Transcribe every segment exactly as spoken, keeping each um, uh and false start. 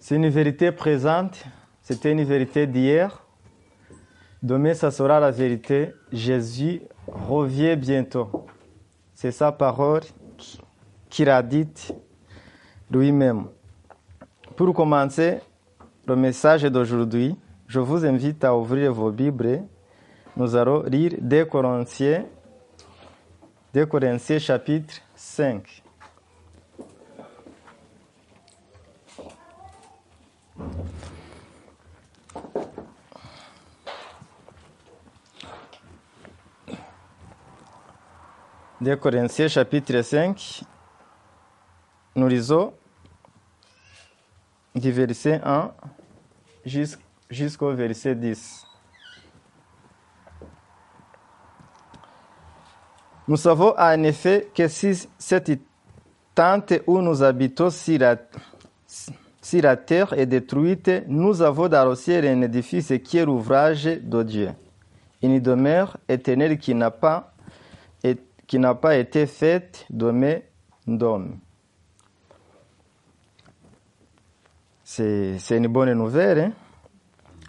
C'est une vérité présente, c'était une vérité d'hier. Demain, ça sera la vérité. Jésus revient bientôt. C'est sa parole qu'il a dite lui-même. Pour commencer le message d'aujourd'hui, je vous invite à ouvrir vos Bibles. Nous allons lire deux Corinthiens, deux Corinthiens chapitre cinq. deux Corinthiens chapitre cinq, nous lisons du verset un jusqu'au verset dix. Nous savons en effet que si cette tente où nous habitons sur la, si la terre est détruite, nous avons dans le ciel un édifice qui est l'ouvrage de Dieu, une demeure éternelle qui n'a pas été qui n'a pas été faite d'homme d'homme. C'est, c'est une bonne nouvelle. Hein?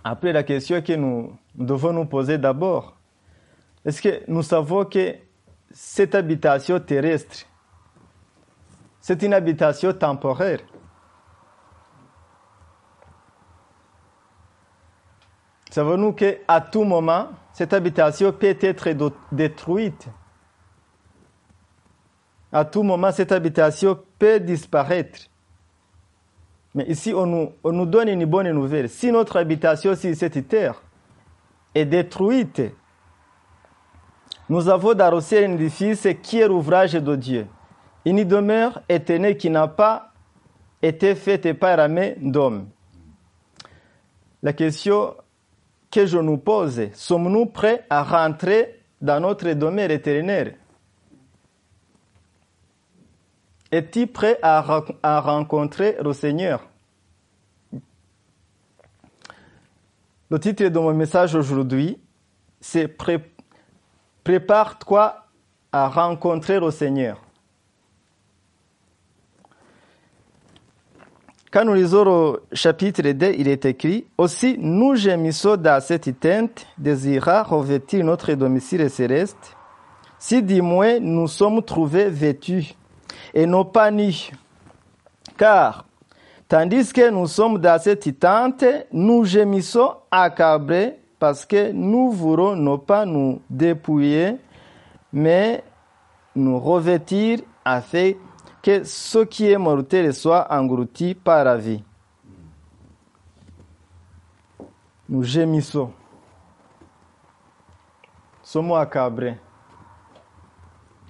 Après, la question que nous devons nous poser d'abord, est-ce que nous savons que cette habitation terrestre, c'est une habitation temporaire? Savons-nous qu'à tout moment, cette habitation peut être détruite? À tout moment, cette habitation peut disparaître. Mais ici, on nous, on nous donne une bonne nouvelle. Si notre habitation sur cette terre est détruite, nous avons dans le ciel un édifice qui est l'ouvrage de Dieu, une demeure éternelle qui n'a pas été faite par la main d'homme. La question que je nous pose, sommes-nous prêts à rentrer dans notre demeure éternelle? Es-tu prêt à, à rencontrer le Seigneur? Le titre de mon message aujourd'hui, c'est pré, « Prépare-toi à rencontrer le Seigneur ». Quand nous lisons le chapitre deux, il est écrit « Aussi, nous gémissons dans cette tente, désirant revêtir notre domicile céleste, si du moins nous sommes trouvés vêtus. » Et non pas nus. Car, tandis que nous sommes dans cette tente, nous gémissons accablés parce que nous voulons non pas nous dépouiller, mais nous revêtir afin que ce qui est mortel soit englouti par la vie. Nous gémissons. Sommes accablés.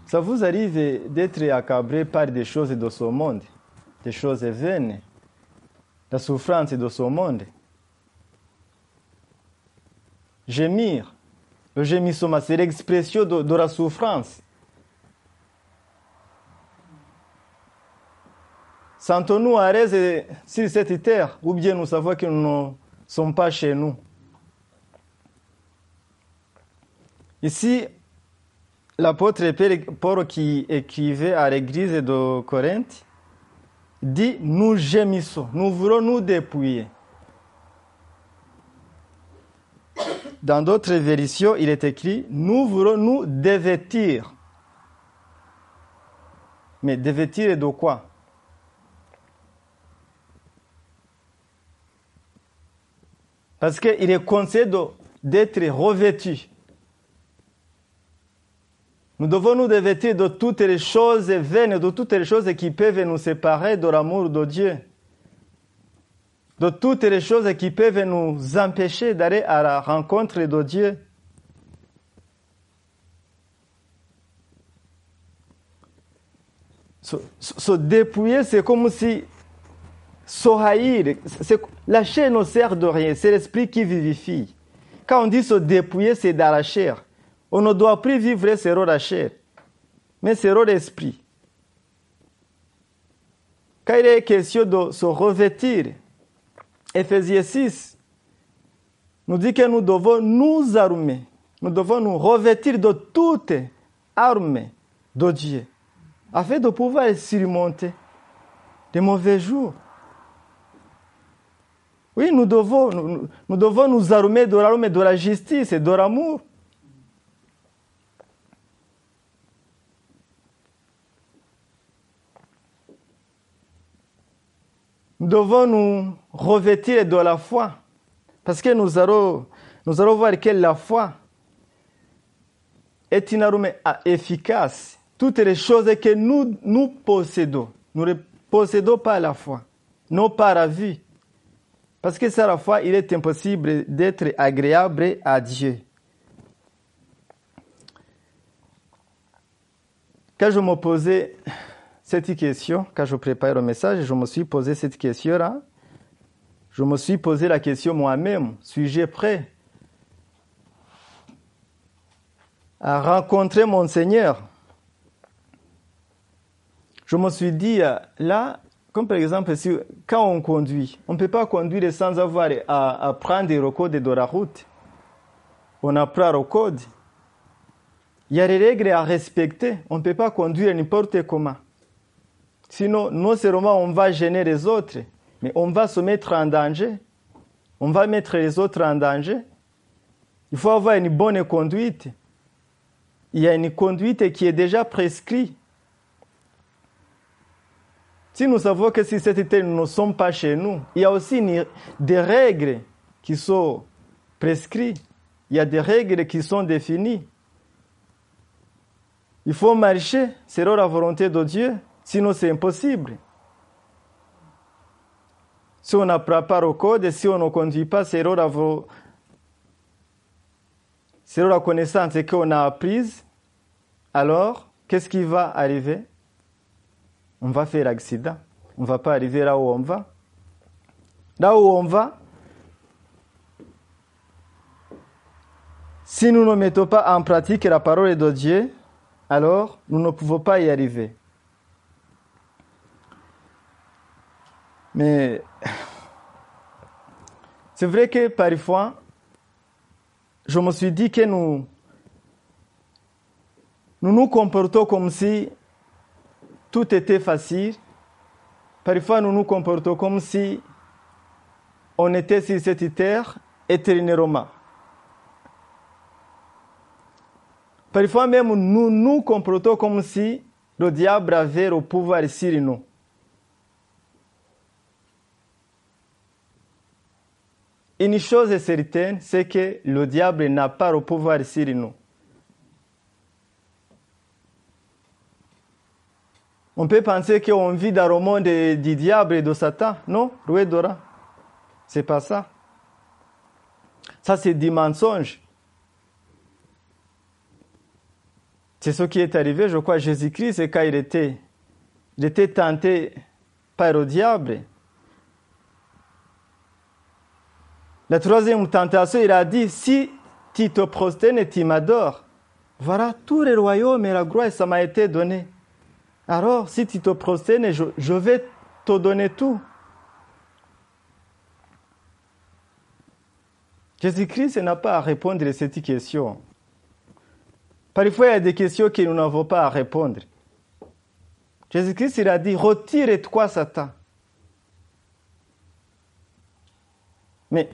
Ça vous arrive d'être accablé par des choses de ce monde, des choses vaines, la souffrance de ce monde. Gémir, le gémissement, c'est l'expression de, de la souffrance. Sentons-nous à l'aise sur cette terre, ou bien nous savons que nous ne sommes pas chez nous. Ici, l'apôtre Paul qui écrivait à l'église de Corinthe dit « Nous gémissons, nous voulons nous dépouiller. » Dans d'autres versions, il est écrit « Nous voulons nous dévêtir. » Mais dévêtir de quoi? Parce qu'il est conseillé d'être revêtu. Nous devons nous dévêtir de toutes les choses vaines, de toutes les choses qui peuvent nous séparer de l'amour de Dieu, de toutes les choses qui peuvent nous empêcher d'aller à la rencontre de Dieu. Se, se, se dépouiller, c'est comme si se haïr, la chair ne sert de rien, c'est l'esprit qui vivifie. Quand on dit se dépouiller, c'est dans la chair. On ne doit plus vivre selon la chair, mais selon l'esprit. Quand il est question de se revêtir, Éphésiens six nous dit que nous devons nous armer, nous devons nous revêtir de toute arme de Dieu, afin de pouvoir surmonter les mauvais jours. Oui, nous devons nous, nous devons nous armer de la, de la justice et de l'amour. Nous devons nous revêtir de la foi. Parce que nous allons, nous allons voir que la foi est une arme efficace. Toutes les choses que nous, nous possédons, nous les possédons par la foi, non par la vue. Parce que sans la foi, il est impossible d'être agréable à Dieu. Quand je me posais cette question, quand je préparais le message, je me suis posé cette question-là. Je me suis posé la question moi-même, suis-je prêt à rencontrer mon Seigneur? Je me suis dit, là, comme par exemple, si, quand on conduit, on ne peut pas conduire sans avoir à, à prendre le code de la route. On apprend le code. Il y a des règles à respecter. On ne peut pas conduire n'importe comment. Sinon, non seulement on va gêner les autres, mais on va se mettre en danger. On va mettre les autres en danger. Il faut avoir une bonne conduite. Il y a une conduite qui est déjà prescrite. Si nous savons que si cette terre ne sommes pas chez nous, il y a aussi une, des règles qui sont prescrites. Il y a des règles qui sont définies. Il faut marcher selon la volonté de Dieu, sinon c'est impossible. Si on n'apprend pas le code, si on ne conduit pas selon la, vo... selon la connaissance qu'on a apprise, alors qu'est-ce qui va arriver? On va faire l'accident. On ne va pas arriver là où on va. Là où on va, si nous ne mettons pas en pratique la parole de Dieu, alors nous ne pouvons pas y arriver. Mais c'est vrai que parfois, je me suis dit que nous nous, nous comportons comme si tout était facile. Parfois, nous nous comportons comme si on était sur cette terre éternellement. Parfois même, nous nous comportons comme si le diable avait le pouvoir sur nous. Une chose est certaine, c'est que le diable n'a pas le pouvoir sur nous. On peut penser qu'on vit dans le monde du diable et de Satan. Non, loué d'ora. C'est pas ça. Ça, c'est du mensonge. C'est ce qui est arrivé, je crois, à Jésus-Christ, quand il était, il était tenté par le diable. La troisième tentation, il a dit, si tu te prosternes et tu m'adores, voilà, tous les royaumes et la gloire, ça m'a été donné. Alors, si tu te prosternes, je, je vais te donner tout. Jésus-Christ n'a pas à répondre à cette question. Parfois, il y a des questions que nous n'avons pas à répondre. Jésus-Christ, il a dit, retire-toi, Satan. Mais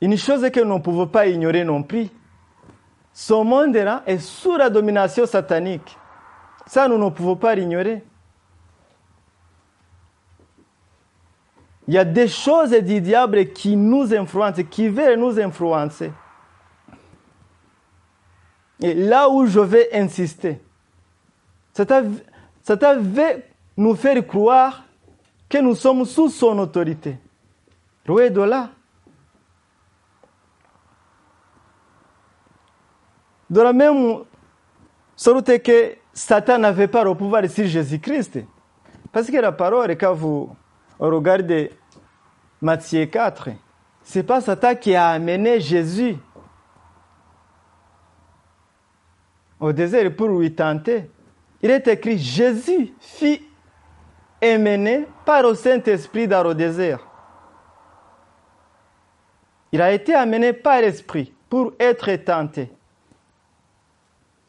une chose que nous ne pouvons pas ignorer non plus, ce monde-là est sous la domination satanique. Ça, nous ne pouvons pas l'ignorer. Il y a des choses du diable qui nous influencent, qui veulent nous influencer. Et là où je vais insister, Satan veut nous faire croire que nous sommes sous son autorité. Loin de là. De la même sorte que Satan n'avait pas le pouvoir sur Jésus-Christ. Parce que la parole, quand vous regardez Matthieu quatre, ce n'est pas Satan qui a amené Jésus au désert pour lui tenter. Il est écrit, Jésus fut emmené par le Saint-Esprit dans le désert. Il a été amené par l'Esprit pour être tenté.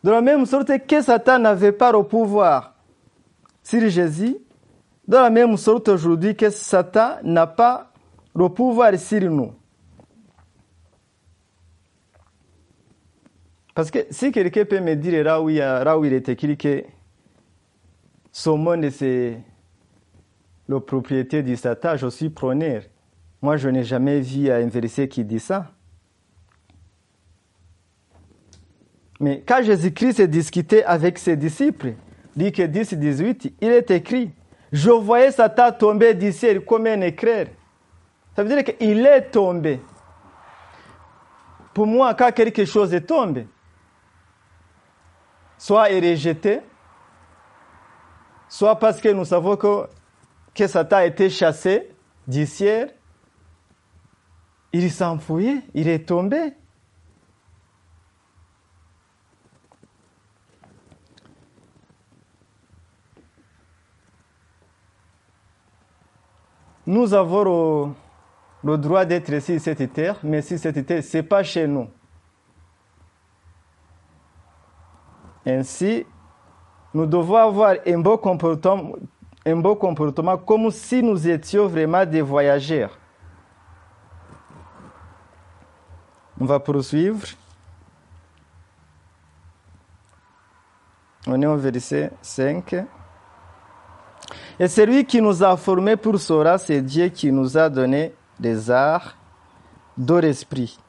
De la même sorte que Satan n'avait pas le pouvoir sur Jésus, de la même sorte aujourd'hui que Satan n'a pas le pouvoir sur nous. Parce que si quelqu'un peut me dire là où il, a, là où il est écrit que ce monde c'est la propriété du Satan, je suis preneur. Moi, je n'ai jamais vu un verset qui dit ça. Mais quand Jésus-Christ a discuté avec ses disciples, Luc dix dix-huit, il est écrit « Je voyais Satan tomber du ciel comme un éclair. » Ça veut dire qu'il est tombé. Pour moi, quand quelque chose tombe, soit il est rejeté, soit parce que nous savons que, que Satan a été chassé du ciel, il s'enfouit, il est tombé. Nous avons le, le droit d'être ici, cette terre, mais si cette terre, ce n'est pas chez nous. Ainsi, nous devons avoir un beau comportement, un beau comportement comme si nous étions vraiment des voyageurs. On va poursuivre. On est au verset cinq. Et celui qui nous a formés pour cela, c'est Dieu qui nous a donné des arts de l'esprit.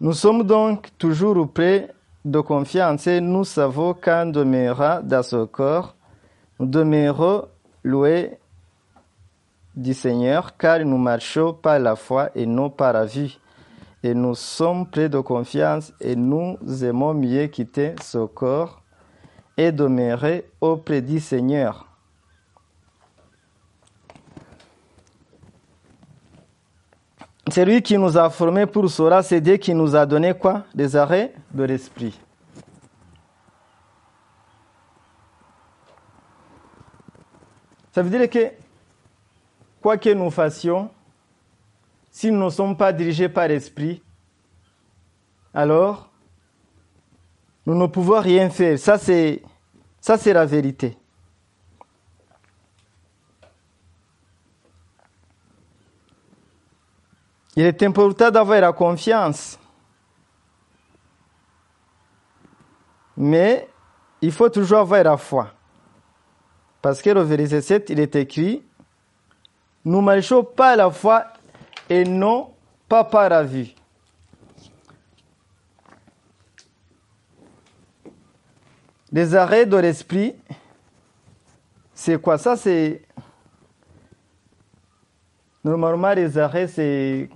Nous sommes donc toujours prêts de confiance et nous savons qu'en demeurant dans ce corps, nous demeurons loués du Seigneur, car nous marchons par la foi et non par la vue. Et nous sommes prêts de confiance et nous aimons mieux quitter ce corps et demeurer auprès du Seigneur. Celui qui nous a formés pour cela, c'est Dieu qui nous a donné quoi? Des arrêts de l'esprit. Ça veut dire que quoi que nous fassions, si nous ne sommes pas dirigés par l'esprit, alors nous ne pouvons rien faire. Ça, c'est, ça, c'est la vérité. Il est important d'avoir la confiance. Mais il faut toujours avoir la foi. Parce que le verset sept, il est écrit « Nous marchons par la foi » et non pas par la vue. Les arrêts de l'esprit, c'est quoi ça? C'est normalement les arrêts, c'est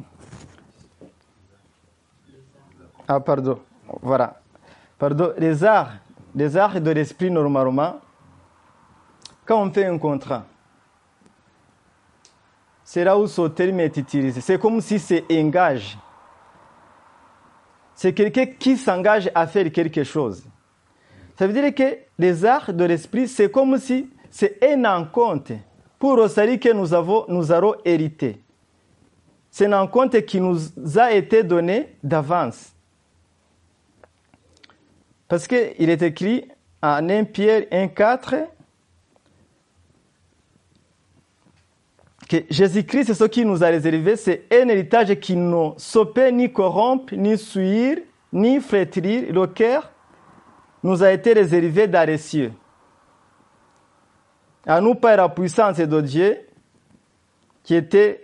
ah pardon, voilà, pardon, les arts, les arts de l'esprit normalement, quand on fait un contrat. C'est là où ce terme est utilisé. C'est comme si c'est engage. C'est quelqu'un qui s'engage à faire quelque chose. Ça veut dire que les arts de l'esprit, c'est comme si c'est un encompte pour le salut que nous avons, nous allons hériter. C'est un encompte qui nous a été donné d'avance. Parce qu'il est écrit en un Pierre un quatre, que Jésus-Christ, ce qui nous a réservé, c'est un héritage qui ne peut ni corrompre, ni souillir, ni flétrir. Le cœur nous a été réservé dans les cieux. À nous, par la puissance de Dieu, qui était,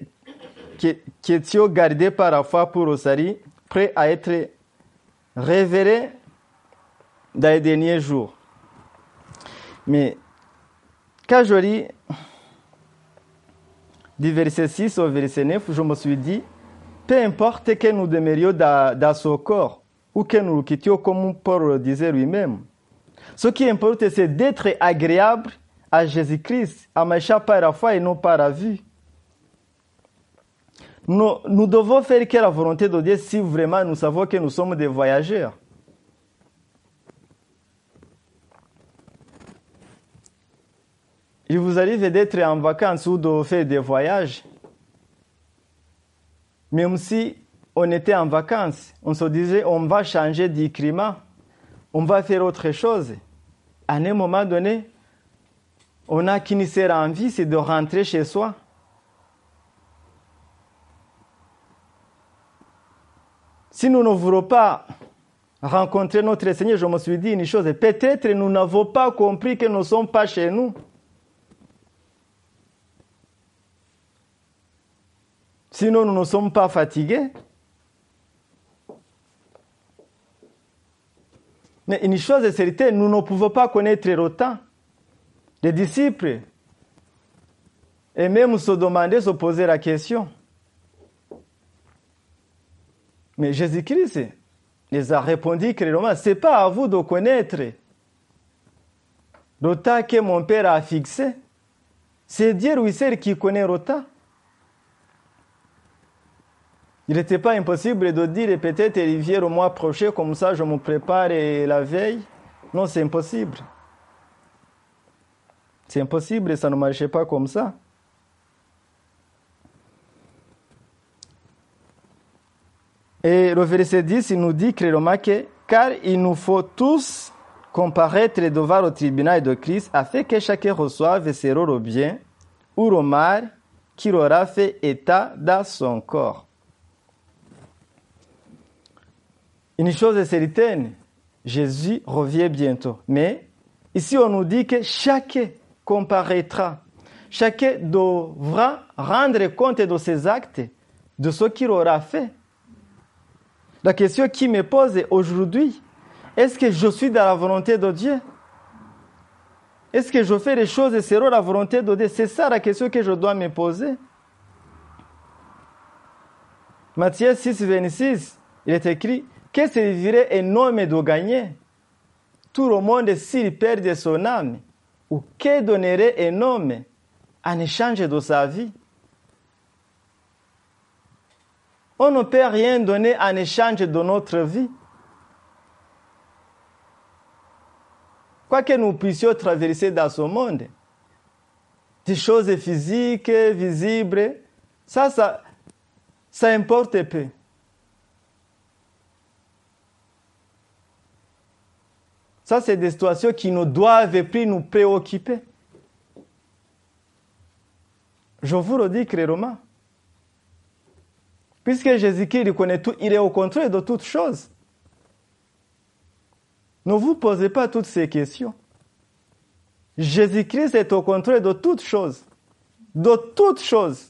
qui, qui était gardé par la foi pour le salut, prêt à être révélé dans les derniers jours. Mais, quand je lis du verset six au verset neuf, je me suis dit, peu importe que nous demeurions dans, dans ce corps, ou que nous le quittions comme Paul le disait lui-même, ce qui importe, c'est d'être agréable à Jésus-Christ, à marcher par la foi et non par la vue. Nous, nous devons faire que la volonté de Dieu si vraiment nous savons que nous sommes des voyageurs. Il vous arrive d'être en vacances ou de faire des voyages. Même si on était en vacances, on se disait on va changer de climat, on va faire autre chose. À un moment donné, on n'a qu'une seule envie, c'est de rentrer chez soi. Si nous ne voulons pas rencontrer notre Seigneur, je me suis dit une chose, peut-être nous n'avons pas compris que nous ne sommes pas chez nous. Sinon, nous ne sommes pas fatigués. Mais une chose est certaine, nous ne pouvons pas connaître le temps. Les disciples, et même se demander, se poser la question. Mais Jésus-Christ les a répondu clairement, ce n'est pas à vous de connaître le temps que mon Père a fixé. C'est Dieu lui seul qui connaît le temps. Il n'était pas impossible de dire peut-être il vient le mois prochain, comme ça je me prépare la veille. Non, c'est impossible. C'est impossible, ça ne marchait pas comme ça. Et le verset dix, il nous dit clairement que « Car il nous faut tous comparaître devant le tribunal de Christ, afin que chacun reçoive ses rôles bien ou le mal qu'il aura fait état dans son corps. » Une chose est certaine, Jésus revient bientôt. Mais ici, on nous dit que chacun comparaîtra. Chacun devra rendre compte de ses actes, de ce qu'il aura fait. La question qui me pose aujourd'hui, est-ce que je suis dans la volonté de Dieu? Est-ce que je fais les choses selon la volonté de Dieu? C'est ça la question que je dois me poser. Matthieu six, vingt-six, il est écrit, « Que servirait un homme de gagner tout le monde s'il perd son âme? Ou que donnerait un homme en échange de sa vie ?» On ne peut rien donner en échange de notre vie. Quoi que nous puissions traverser dans ce monde, des choses physiques, visibles, ça, ça, ça importe peu. Ça, c'est des situations qui ne doivent plus nous préoccuper. Je vous le dis clairement. Puisque Jésus-Christ connaît tout, il est au contrôle de toutes choses. Ne vous posez pas toutes ces questions. Jésus-Christ est au contrôle de toutes choses. De toutes choses.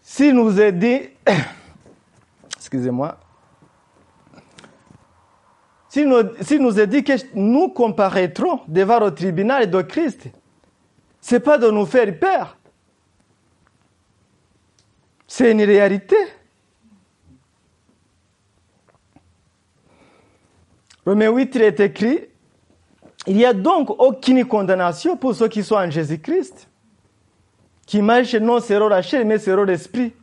Si nous est dit... Excusez-moi. S'il nous, si nous est dit que nous comparaîtrons devant le tribunal de Christ, ce n'est pas de nous faire peur. C'est une réalité. Romains huit est écrit, il n'y a donc aucune condamnation pour ceux qui sont en Jésus-Christ, qui marchent non selon la chair, mais selon l'esprit.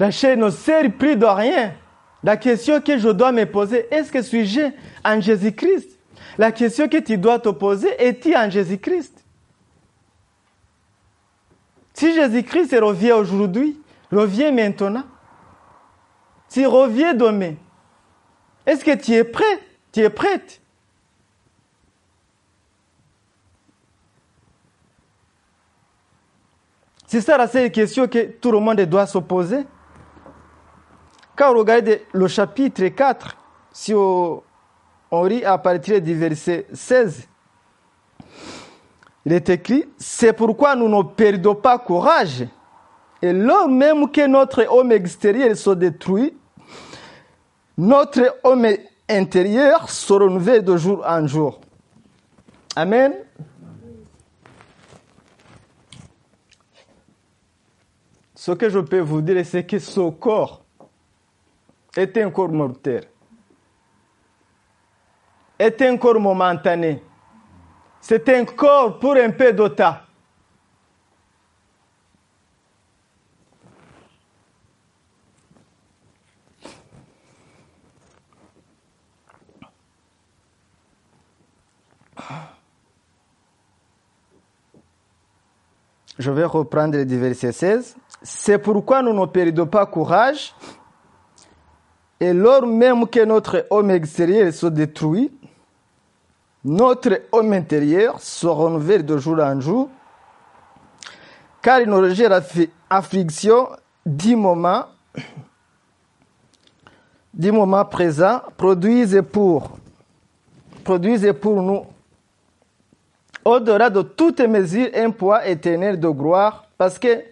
La chair ne sert plus de rien. La question que je dois me poser, est-ce que suis-je en Jésus-Christ? La question que tu dois te poser, es-tu en Jésus-Christ? Si Jésus-Christ revient aujourd'hui, revient maintenant, s'il revient demain, est-ce que tu es prêt? Tu es prête? C'est ça la seule question que tout le monde doit se poser. Quand on regarde le chapitre quatre, si on lit à partir du verset seize, il est écrit « C'est pourquoi nous ne perdons pas courage. Et lors même que notre homme extérieur se détruit, notre homme intérieur se renouvelle de jour en jour. » Amen. Ce que je peux vous dire, c'est que ce corps est un corps mortel, est un corps momentané, c'est un corps pour un peu de temps. Je vais reprendre le verset seize. « C'est pourquoi nous ne perdons pas courage, et lors même que notre homme extérieur se détruit, notre homme intérieur se renouvelle de jour en jour, car il ne rejette affliction du moment, du moment présent, produisent pour, produisent pour nous, au-delà de toutes mesures, un poids éternel de gloire, parce que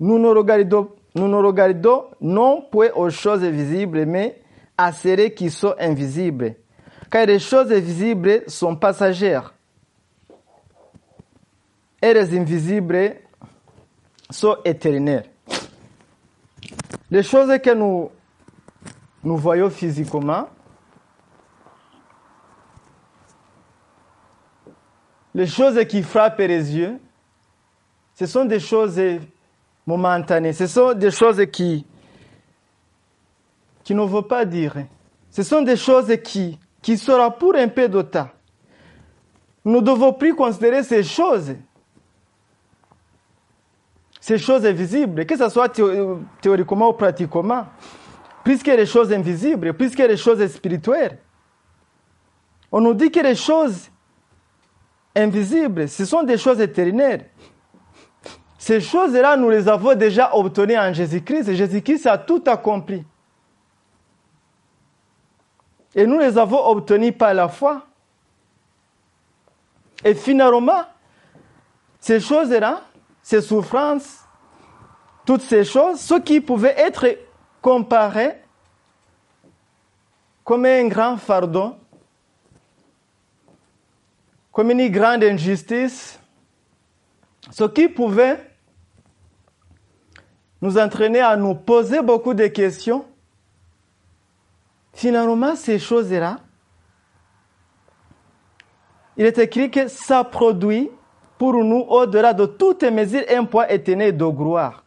nous nous regardons, nous nous regardons non point aux choses visibles, mais à celles qui sont invisibles. Car les choses visibles sont passagères, et les invisibles sont éternelles. Les choses que nous, nous voyons physiquement, les choses qui frappent les yeux, ce sont des choses momentanées, ce sont des choses qui, qui ne veulent pas dire. Ce sont des choses qui, qui seront pour un peu de temps. Nous devons plus considérer ces choses, ces choses visibles, que ce soit théoriquement ou pratiquement, plus que les choses invisibles, plus que les choses spirituelles. On nous dit que les choses invisibles, ce sont des choses éternelles. Ces choses-là, nous les avons déjà obtenues en Jésus-Christ. Jésus-Christ a tout accompli. Et nous les avons obtenues par la foi. Et finalement, ces choses-là, ces souffrances, toutes ces choses, ce qui pouvait être comparé comme un grand fardeau, comme une grande injustice, ce qui pouvait nous entraîner à nous poser beaucoup de questions. Finalement, ces choses-là, il est écrit que ça produit pour nous, au-delà de toutes mesures, un poids éternel de gloire.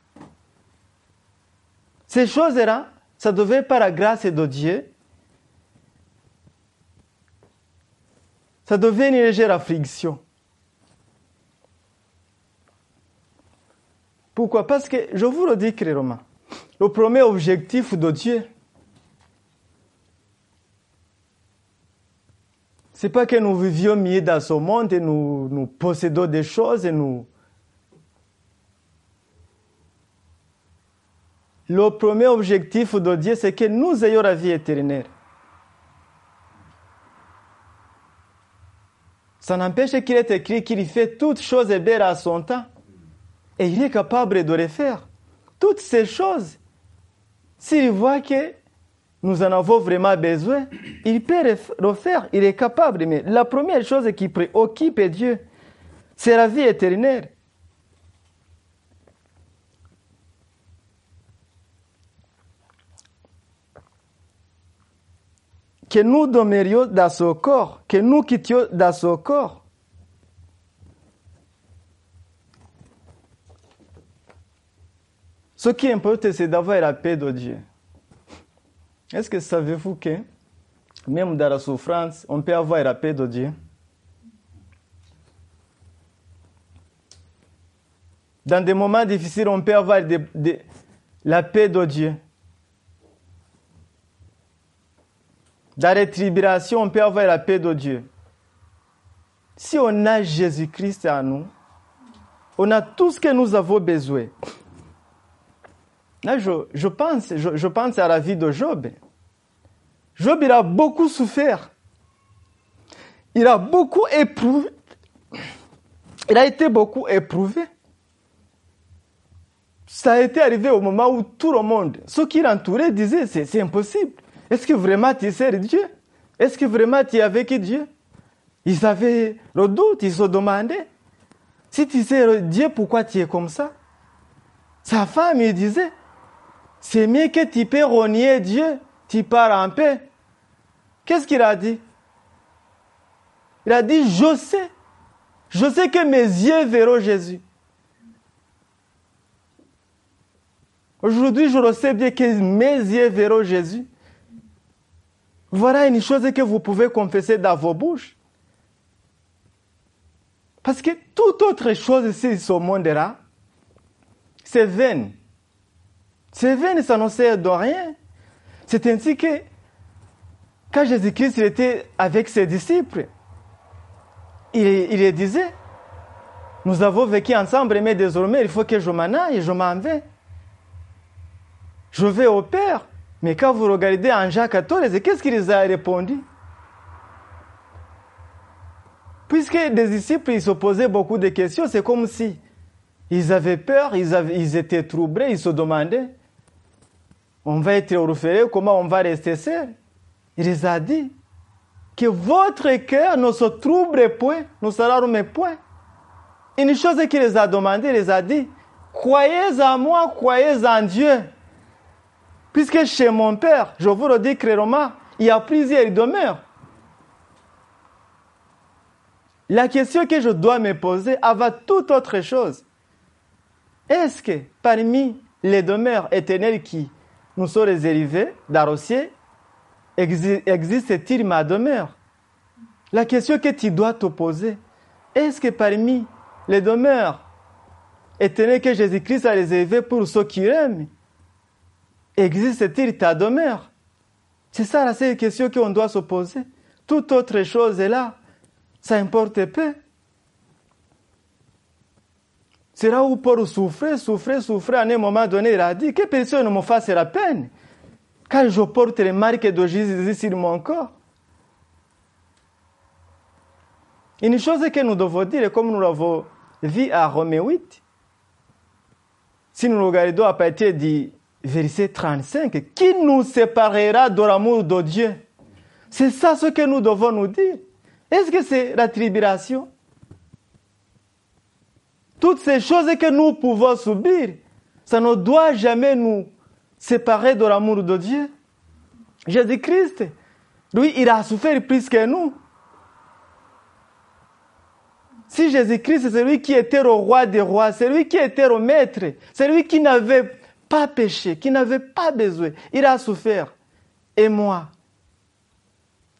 Ces choses-là, ça devait par la grâce de Dieu, ça devient une légère affliction. Pourquoi? Parce que, je vous le dis clairement, le premier objectif de Dieu, ce n'est pas que nous vivions mieux dans ce monde et nous, nous possédons des choses et nous... Le premier objectif de Dieu, c'est que nous ayons la vie éternelle. Ça n'empêche qu'il est écrit qu'il fait toutes choses belles à son temps. Et il est capable de les faire. Toutes ces choses, s'il voit que nous en avons vraiment besoin, il peut le faire, il est capable. Mais la première chose qui préoccupe Dieu, c'est la vie éternelle. Que nous demeurions dans ce corps, que nous quittions dans ce corps. Ce qui importe, c'est d'avoir la paix de Dieu. Est-ce que savez-vous que, même dans la souffrance, on peut avoir la paix de Dieu? Dans des moments difficiles, on peut avoir de, de, la paix de Dieu. Dans les tribulations, on peut avoir la paix de Dieu. Si on a Jésus-Christ en nous, on a tout ce que nous avons besoin. Là, je, je, pense, je, je pense à la vie de Job. Job, il a beaucoup souffert. Il a beaucoup éprouvé. Il a été beaucoup éprouvé. Ça a été arrivé au moment où tout le monde, ceux qui l'entouraient, disaient, c'est, c'est impossible. Est-ce que vraiment tu sers Dieu? Est-ce que vraiment tu es avec Dieu? Ils avaient le doute, ils se demandaient. Si tu sers Dieu, pourquoi tu es comme ça? Sa femme, il disait, c'est mieux que tu peux renier Dieu, tu pars en paix. Qu'est-ce qu'il a dit? Il a dit, je sais. Je sais que mes yeux verront Jésus. Aujourd'hui, je le sais bien que mes yeux verront Jésus. Voilà une chose que vous pouvez confesser dans vos bouches. Parce que toute autre chose ici, ce monde-là, c'est vain. C'est vain, ça ne sert de rien. C'est ainsi que, quand Jésus-Christ était avec ses disciples, il, il disait, nous avons vécu ensemble, mais désormais, il faut que je m'en aille, je m'en vais. Je vais au Père. Mais quand vous regardez en Jean quatorze, qu'est-ce qu'il a répondu? Puisque les disciples, ils se posaient beaucoup de questions, c'est comme si ils avaient peur, ils, avaient, ils étaient troublés, ils se demandaient, on va être orphelins, comment on va rester seuls? Il les a dit que votre cœur ne se trouble point, ne s'alarme point. Une chose qu'il les a demandé, il les a dit, croyez en moi, croyez en Dieu. Puisque chez mon Père, je vous le dis clairement, il y a plusieurs demeures. La question que je dois me poser avant toute autre chose, est-ce que parmi les demeures éternelles qui nous sont réservées d'Arrosier, existe-t-il ma demeure? La question que tu dois te poser, est-ce que parmi les demeures éternelles que Jésus-Christ a réservées pour ceux qui l'aiment, existe-t-il ta demeure? C'est ça la seule question qu'on doit se poser. Toute autre chose est là, ça importe peu. C'est là où Paul souffrait, souffrait, souffrait. À un moment donné, il a dit que personne ne me fasse la peine, car je porte les marques de Jésus sur mon corps. Une chose que nous devons dire, comme nous l'avons vu à Romains huit, si nous regardons à partir du verset trente-cinq, qui nous séparera de l'amour de Dieu? C'est ça ce que nous devons nous dire. Est-ce que c'est la tribulation? Toutes ces choses que nous pouvons subir, ça ne doit jamais nous séparer de l'amour de Dieu. Jésus-Christ, lui, il a souffert plus que nous. Si Jésus-Christ, c'est lui qui était le roi des rois, c'est lui qui était le maître, c'est lui qui n'avait pas péché, qui n'avait pas besoin, il a souffert. Et moi,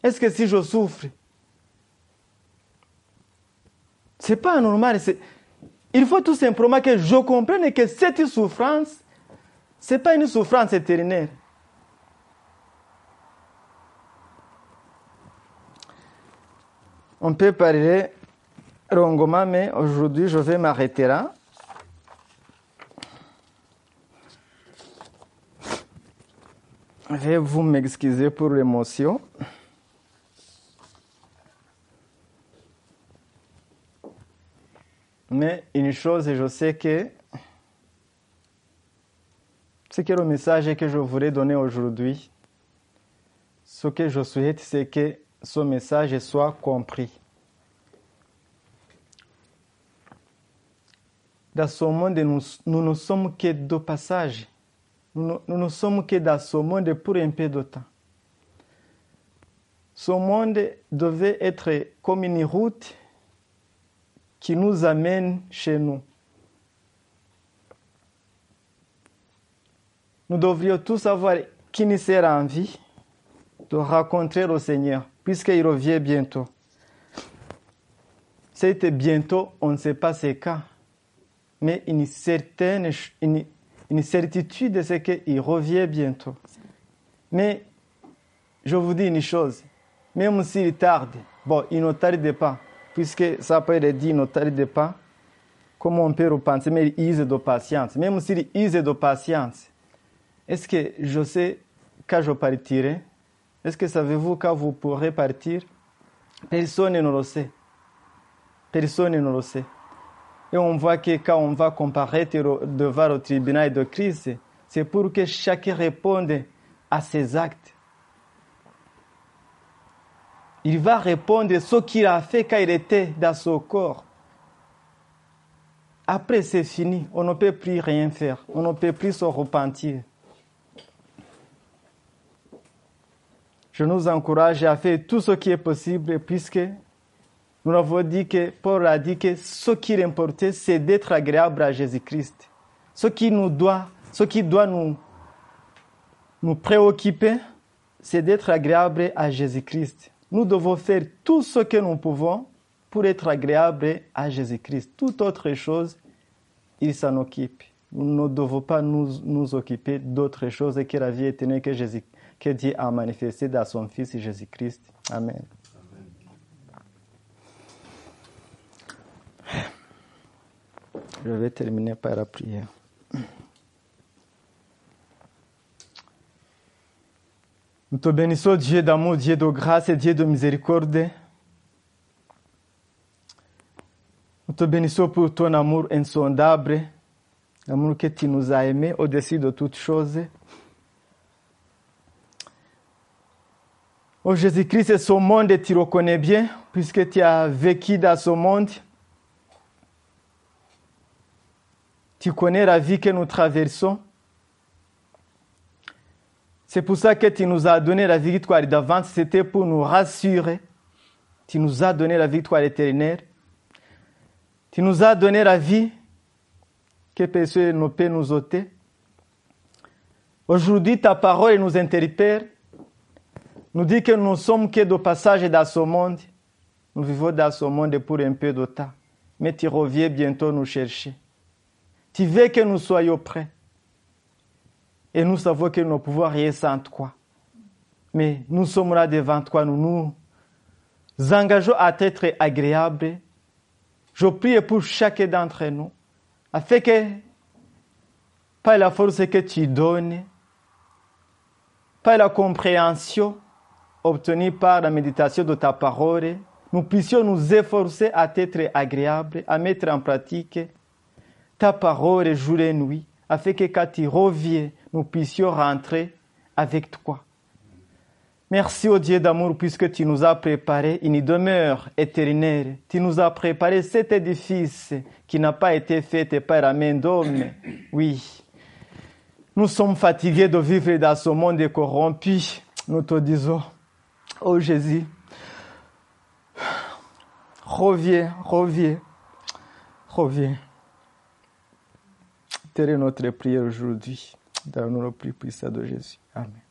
est-ce que si je souffre, c'est pas normal. C'est... Il faut tout simplement que je comprenne que cette souffrance, c'est pas une souffrance éternelle. On peut parler longuement, mais aujourd'hui je vais m'arrêter là. Veuillez vous m'excuser pour l'émotion. Mais une chose, je sais que c'est que le message que je voulais donner aujourd'hui, ce que je souhaite, c'est que ce message soit compris. Dans ce monde, nous, nous ne sommes que deux passages. Nous ne sommes que dans ce monde pour un peu de temps. Ce monde devait être comme une route qui nous amène chez nous. Nous devrions tous savoir qu'il sera en vie de rencontrer le Seigneur, puisqu'il revient bientôt. C'est bientôt, on ne sait pas c'est quand, mais une certaine une, Une certitude, c'est qu'il revient bientôt. Mais je vous dis une chose, même s'il tarde, bon, il ne tarde pas, puisque ça peut être dit, il ne tarde pas, comme on peut repenser, mais il use de patience. Même s'il use de patience, est-ce que je sais quand je partirai? Est-ce que savez-vous quand vous pourrez partir? Personne ne le sait. Personne ne le sait. Et on voit que quand on va comparaître devant le tribunal de Christ, c'est pour que chacun réponde à ses actes. Il va répondre à ce qu'il a fait quand il était dans son corps. Après, c'est fini. On ne peut plus rien faire. On ne peut plus se repentir. Je nous encourage à faire tout ce qui est possible, puisque nous avons dit que Paul a dit que ce qui l'importait, c'est d'être agréable à Jésus-Christ. Ce qui nous doit, ce qui doit nous, nous préoccuper, c'est d'être agréable à Jésus-Christ. Nous devons faire tout ce que nous pouvons pour être agréable à Jésus-Christ. Toute autre chose, il s'en occupe. nous ne devons pas nous, nous occuper d'autres choses que la vie éternelle que, Jésus, que Dieu a manifestée dans son Fils Jésus-Christ. Amen. Amen. Je vais terminer par la prière. Nous te bénissons, Dieu d'amour, Dieu de grâce et Dieu de miséricorde. Nous te bénissons pour ton amour insondable, l'amour que tu nous as aimé au-dessus de toutes choses. Oh Jésus-Christ, et ce monde, tu le connais bien, puisque tu as vécu dans ce monde. Tu connais la vie que nous traversons. C'est pour ça que tu nous as donné la victoire d'avance, c'était pour nous rassurer. Tu nous as donné la victoire éternelle. Tu nous as donné la vie que personne ne peut nous ôter. Aujourd'hui, ta parole nous interpelle, nous dit que nous ne sommes que de passage dans ce monde. Nous vivons dans ce monde pour un peu de temps, mais tu reviens bientôt nous chercher. Tu veux que nous soyons prêts. Et nous savons que nous ne pouvons rien sans toi. Mais nous sommes là devant toi, nous nous engageons à être agréables. Je prie pour chacun d'entre nous, afin que, par la force que tu donnes, par la compréhension obtenue par la méditation de ta parole, nous puissions nous efforcer à être agréables, à mettre en pratique ta parole jour et nuit, afin que quand tu reviens, nous puissions rentrer avec toi. Merci au Dieu d'amour, puisque tu nous as préparé une demeure éternelle. Tu nous as préparé cet édifice qui n'a pas été fait par la main d'homme. Oui, nous sommes fatigués de vivre dans ce monde corrompu. Nous te disons, oh Jésus, reviens, reviens, reviens. Telle est notre prière aujourd'hui, dans le nom le plus puissant de Jésus. Amen.